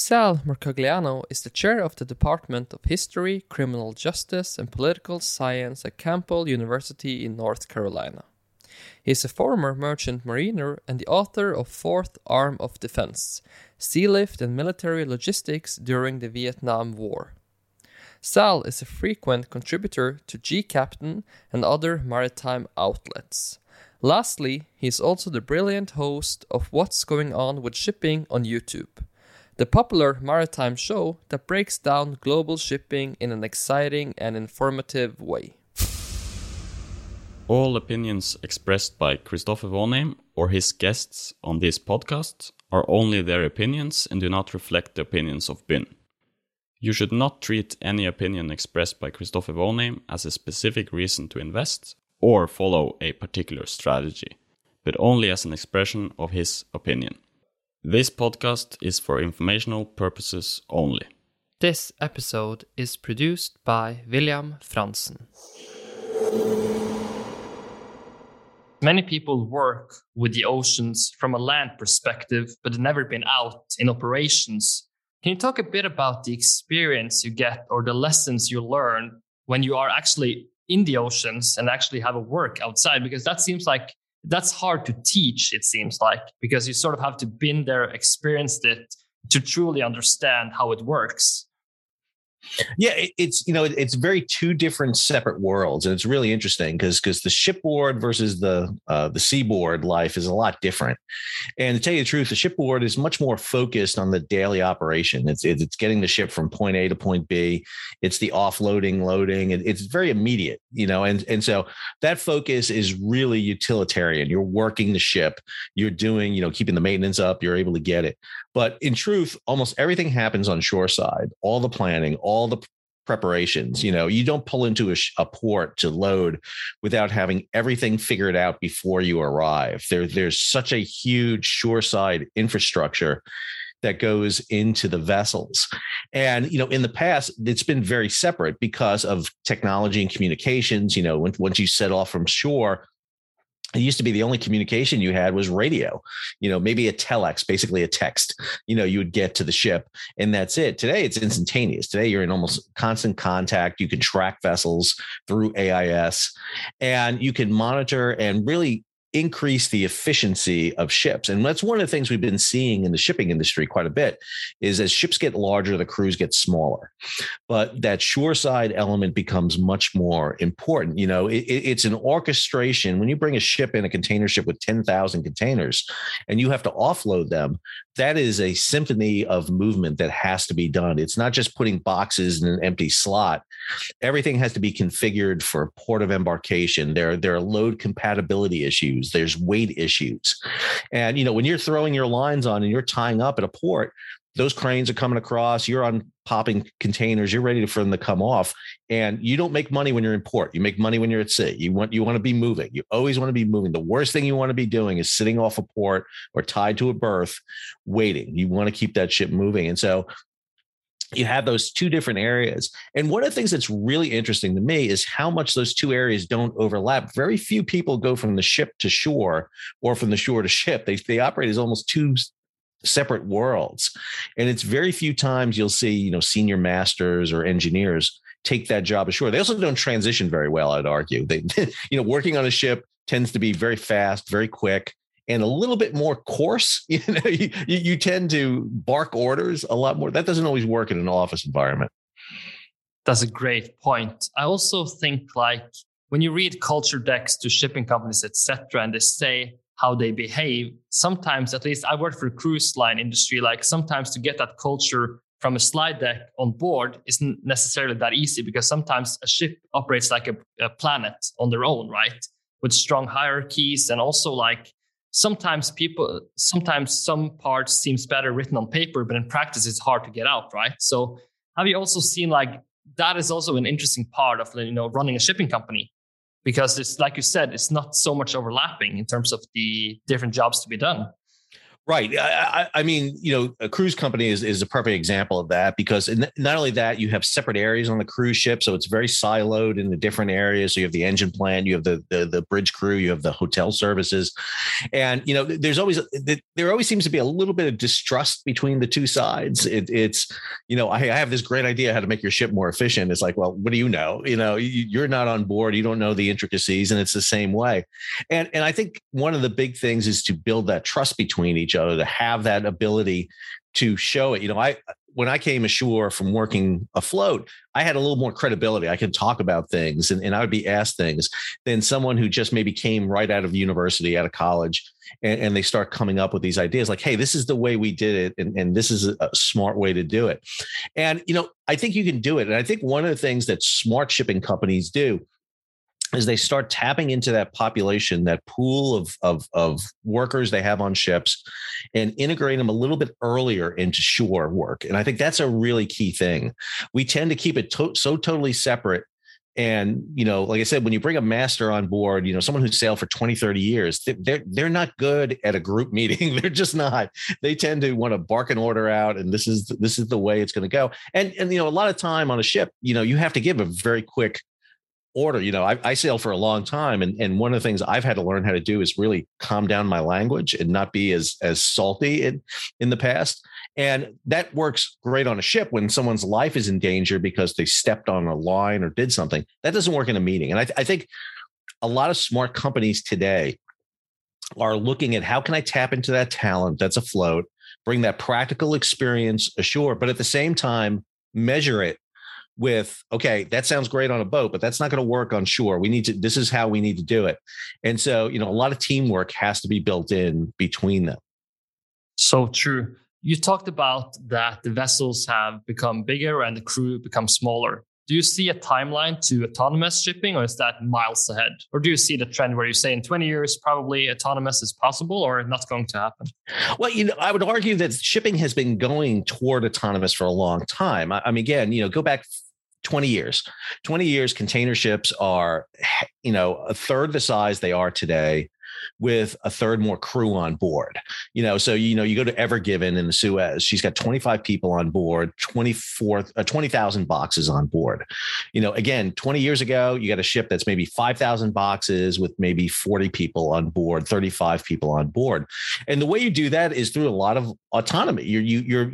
Sal Mercogliano is the chair of the Department of History, Criminal Justice, and Political Science at Campbell University in North Carolina. He is a former merchant mariner and the author of Fourth Arm of Defense, Sea Lift and Military Logistics During the Vietnam War. Sal is a frequent contributor to G-Captain and other maritime outlets. Lastly, he is also the brilliant host of What's Going On With Shipping on YouTube, the popular maritime show that breaks down global shipping in an exciting and informative way. All opinions expressed by Christophe Vollname or his guests on this podcast are only their opinions and do not reflect the opinions of BIN. You should not treat any opinion expressed by Christophe Vollname as a specific reason to invest or follow a particular strategy, but only as an expression of his opinion. This podcast is for informational purposes only. This episode is produced by William Fransen. Many people work with the oceans from a land perspective, but have never been out in operations. Can you talk a bit about the experience you get or the lessons you learn when you are actually in the oceans and actually have a work outside? Because that seems like that's hard to teach, it seems like, because you sort of have to been there, experienced it to truly understand how it works. Yeah, it's very two different separate worlds. And it's really interesting because the shipboard versus the seaboard life is a lot different. And to tell you the truth, the shipboard is much more focused on the daily operation. It's getting the ship from point A to point B. It's the offloading, loading. It's very immediate, and so that focus is really utilitarian. You're working the ship. You're doing, keeping the maintenance up. You're able to get it. But in truth, almost everything happens on shoreside, all the planning, all the preparations. You don't pull into a port to load without having everything figured out before you arrive. There's such a huge shoreside infrastructure that goes into the vessels. And, in the past, it's been very separate because of technology and communications. Once you set off from shore, it used to be the only communication you had was radio, maybe a telex, basically a text, you would get to the ship and that's it. Today, it's instantaneous. Today, you're in almost constant contact. You can track vessels through AIS and you can monitor and really increase the efficiency of ships. And that's one of the things we've been seeing in the shipping industry quite a bit is as ships get larger, the crews get smaller. But that shoreside element becomes much more important. It's an orchestration. When you bring a ship in, a container ship with 10,000 containers, and you have to offload them, that is a symphony of movement that has to be done. It's not just putting boxes in an empty slot. Everything has to be configured for port of embarkation. There are load compatibility issues. There's weight issues. And, when you're throwing your lines on and you're tying up at a port, those cranes are coming across, you're on popping containers, you're ready for them to come off. And you don't make money when you're in port. You make money when you're at sea. You want to be moving. You always want to be moving. The worst thing you want to be doing is sitting off a port or tied to a berth, waiting. You want to keep that ship moving. And so you have those two different areas. And one of the things that's really interesting to me is how much those two areas don't overlap. Very few people go from the ship to shore or from the shore to ship. They operate as almost two separate worlds. And it's very few times you'll see, senior masters or engineers take that job ashore. They also don't transition very well, I'd argue. They, working on a ship tends to be very fast, very quick, and a little bit more coarse. You tend to bark orders a lot more. That doesn't always work in an office environment. That's a great point. I also think when you read culture decks to shipping companies, etc., and they say how they behave, sometimes, at least I work for the cruise line industry, sometimes to get that culture from a slide deck on board isn't necessarily that easy, because sometimes a ship operates like a planet on their own, right? With strong hierarchies, and also sometimes some parts seems better written on paper, but in practice it's hard to get out, right? So have you also seen that is also an interesting part of running a shipping company, because it's like you said, it's not so much overlapping in terms of the different jobs to be done. Right. I mean, you know, a cruise company is a perfect example of that, because not only that, you have separate areas on the cruise ship. So it's very siloed in the different areas. So you have the engine plant, you have the bridge crew, you have the hotel services. And, you know, there always seems to be a little bit of distrust between the two sides. It's, you know, I have this great idea how to make your ship more efficient. It's like, well, what do you know? You know, you're not on board. You don't know the intricacies. And it's the same way. And I think one of the big things is to build that trust between each other, to have that ability to show it. You know, when I came ashore from working afloat, I had a little more credibility. I could talk about things and I would be asked things than someone who just maybe came right out of university, out of college, and they start coming up with these ideas like, hey, this is the way we did it. And this is a smart way to do it. And, you know, I think you can do it. And I think one of the things that smart shipping companies do is they start tapping into that population, that pool of workers they have on ships, and integrate them a little bit earlier into shore work. And I think that's a really key thing. We tend to keep it so totally separate. And, you know, like I said, when you bring a master on board, you know, someone who's sailed for 20, 30 years, they're not good at a group meeting. They're just not. They tend to want to bark an order out. And this is the way it's going to go. And, you know, a lot of time on a ship, you know, you have to give a very quick order. You know, I sailed for a long time. And one of the things I've had to learn how to do is really calm down my language and not be as salty in the past. And that works great on a ship when someone's life is in danger because they stepped on a line or did something. That doesn't work in a meeting. And I think a lot of smart companies today are looking at how can I tap into that talent that's afloat, bring that practical experience ashore, but at the same time, measure it with, okay, that sounds great on a boat, but that's not going to work on shore. This is how we need to do it. And so, you know, a lot of teamwork has to be built in between them. So true. You talked about that the vessels have become bigger and the crew becomes smaller. Do you see a timeline to autonomous shipping, or is that miles ahead? Or do you see the trend where you say in 20 years, probably autonomous is possible or not going to happen? Well, you know, I would argue that shipping has been going toward autonomous for a long time. I mean, again, you know, go back 20 years, container ships are, you know, a third the size they are today, with a third more crew on board. You know, so, you know, you go to Ever Given in the Suez, she's got 25 people on board, 20,000 boxes on board. You know, again, 20 years ago, you got a ship that's maybe 5,000 boxes with maybe 40 people on board, 35 people on board. And the way you do that is through a lot of autonomy. You're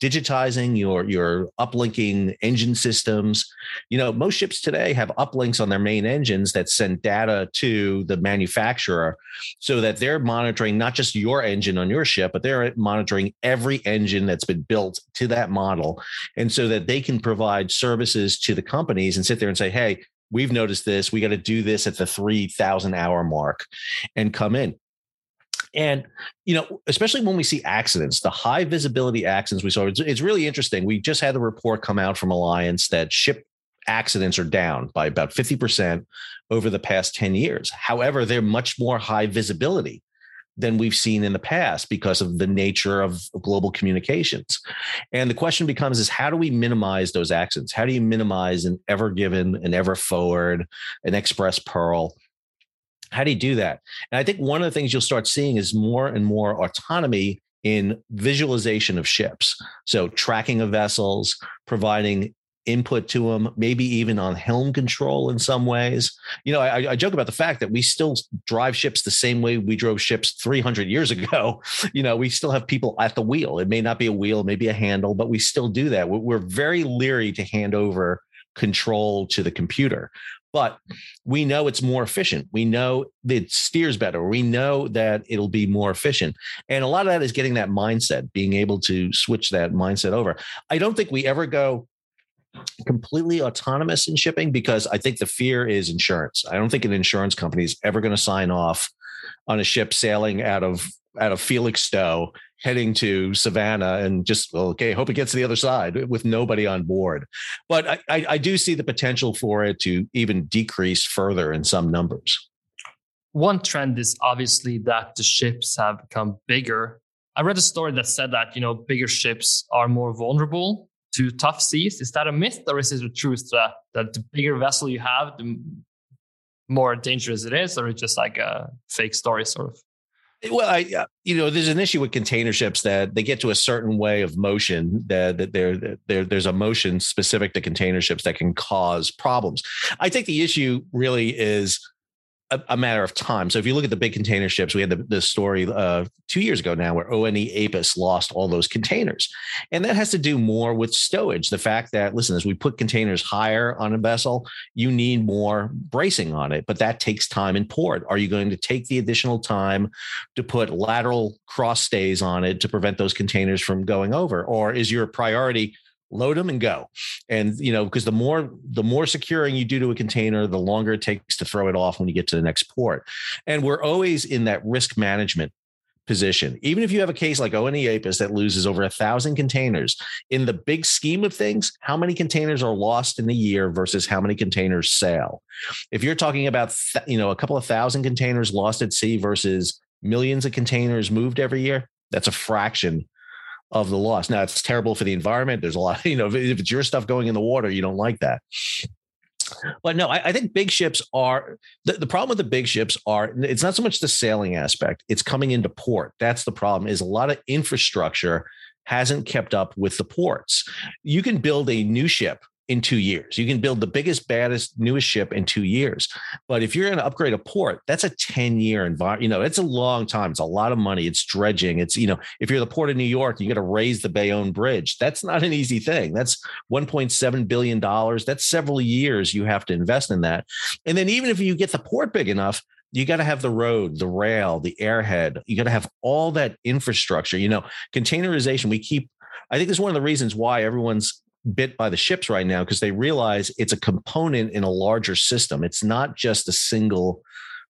digitizing, you're uplinking engine systems. You know, most ships today have uplinks on their main engines that send data to the manufacturer, so that they're monitoring not just your engine on your ship, but they're monitoring every engine that's been built to that model. And so that they can provide services to the companies and sit there and say, hey, we've noticed this. We got to do this at the 3,000 hour mark and come in. And, you know, especially when we see accidents, the high visibility accidents we saw, it's really interesting. We just had a report come out from Alliance that ship accidents are down by about 50% over the past 10 years. However, they're much more high visibility than we've seen in the past because of the nature of global communications. And the question becomes is, how do we minimize those accidents? How do you minimize an Ever Given, an Ever Forward, an Express Pearl? How do you do that? And I think one of the things you'll start seeing is more and more autonomy in visualization of ships. So tracking of vessels, providing input to them, maybe even on helm control in some ways. You know, I joke about the fact that we still drive ships the same way we drove ships 300 years ago. You know, we still have people at the wheel. It may not be a wheel, maybe a handle, but we still do that. We're very leery to hand over control to the computer, but we know it's more efficient. We know that it steers better. We know that it'll be more efficient. And a lot of that is getting that mindset, being able to switch that mindset over. I don't think we ever go completely autonomous in shipping, because I think the fear is insurance. I don't think an insurance company is ever going to sign off on a ship sailing out of Felixstowe heading to Savannah and just, okay, hope it gets to the other side with nobody on board. But I do see the potential for it to even decrease further in some numbers. One trend is obviously that the ships have become bigger. I read a story that said that, you know, bigger ships are more vulnerable to tough seas. Is that a myth, or is it the truth that the bigger vessel you have, the more dangerous it is, or it's just like a fake story sort of? Well, there's an issue with container ships that they get to a certain way of motion that there's a motion specific to container ships that can cause problems. I think the issue really is a matter of time. So if you look at the big container ships, we had the story 2 years ago now where ONE Apis lost all those containers. And that has to do more with stowage. The fact that, listen, as we put containers higher on a vessel, you need more bracing on it, but that takes time in port. Are you going to take the additional time to put lateral cross stays on it to prevent those containers from going over? Or is your priority load them and go? And, because the more securing you do to a container, the longer it takes to throw it off when you get to the next port. And we're always in that risk management position. Even if you have a case like ONE Apis that loses over 1,000 containers, in the big scheme of things, how many containers are lost in a year versus how many containers sail? If you're talking about, a couple of thousand containers lost at sea versus millions of containers moved every year, that's a fraction of the loss. Now, it's terrible for the environment. There's a lot, if it's your stuff going in the water, you don't like that. But no, I think big ships are the problem with the big ships are it's not so much the sailing aspect. It's coming into port. That's the problem, is a lot of infrastructure hasn't kept up with the ports. You can build a new ship in 2 years. You can build the biggest, baddest, newest ship in 2 years. But if you're going to upgrade a port, that's a 10-year environment. It's a long time. It's a lot of money. It's dredging. It's, if you're the Port of New York, you got to raise the Bayonne Bridge. That's not an easy thing. That's $1.7 billion. That's several years you have to invest in that. And then even if you get the port big enough, you got to have the road, the rail, the airhead. You got to have all that infrastructure. Containerization, I think it's one of the reasons why everyone's bit by the ships right now, because they realize it's a component in a larger system. It's not just a single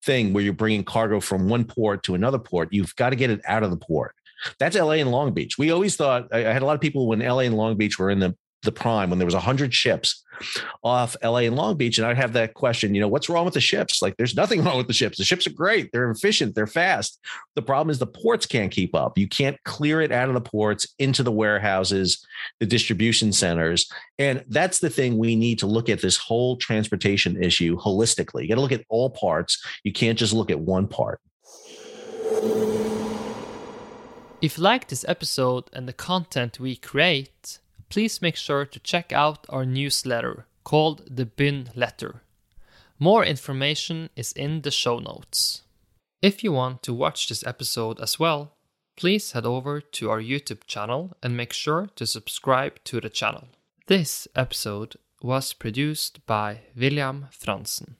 thing where you're bringing cargo from one port to another port. You've got to get it out of the port. That's LA and Long Beach. We always thought, I had a lot of people when LA and Long Beach were in the prime, when there was 100 ships off LA and Long Beach. And I'd have that question, what's wrong with the ships? Like, there's nothing wrong with the ships. The ships are great. They're efficient. They're fast. The problem is the ports can't keep up. You can't clear it out of the ports into the warehouses, the distribution centers. And that's the thing we need to look at, this whole transportation issue holistically. You got to look at all parts. You can't just look at one part. If you like this episode and the content we create, please make sure to check out our newsletter called The Bin Letter. More information is in the show notes. If you want to watch this episode as well, please head over to our YouTube channel and make sure to subscribe to the channel. This episode was produced by William Fransen.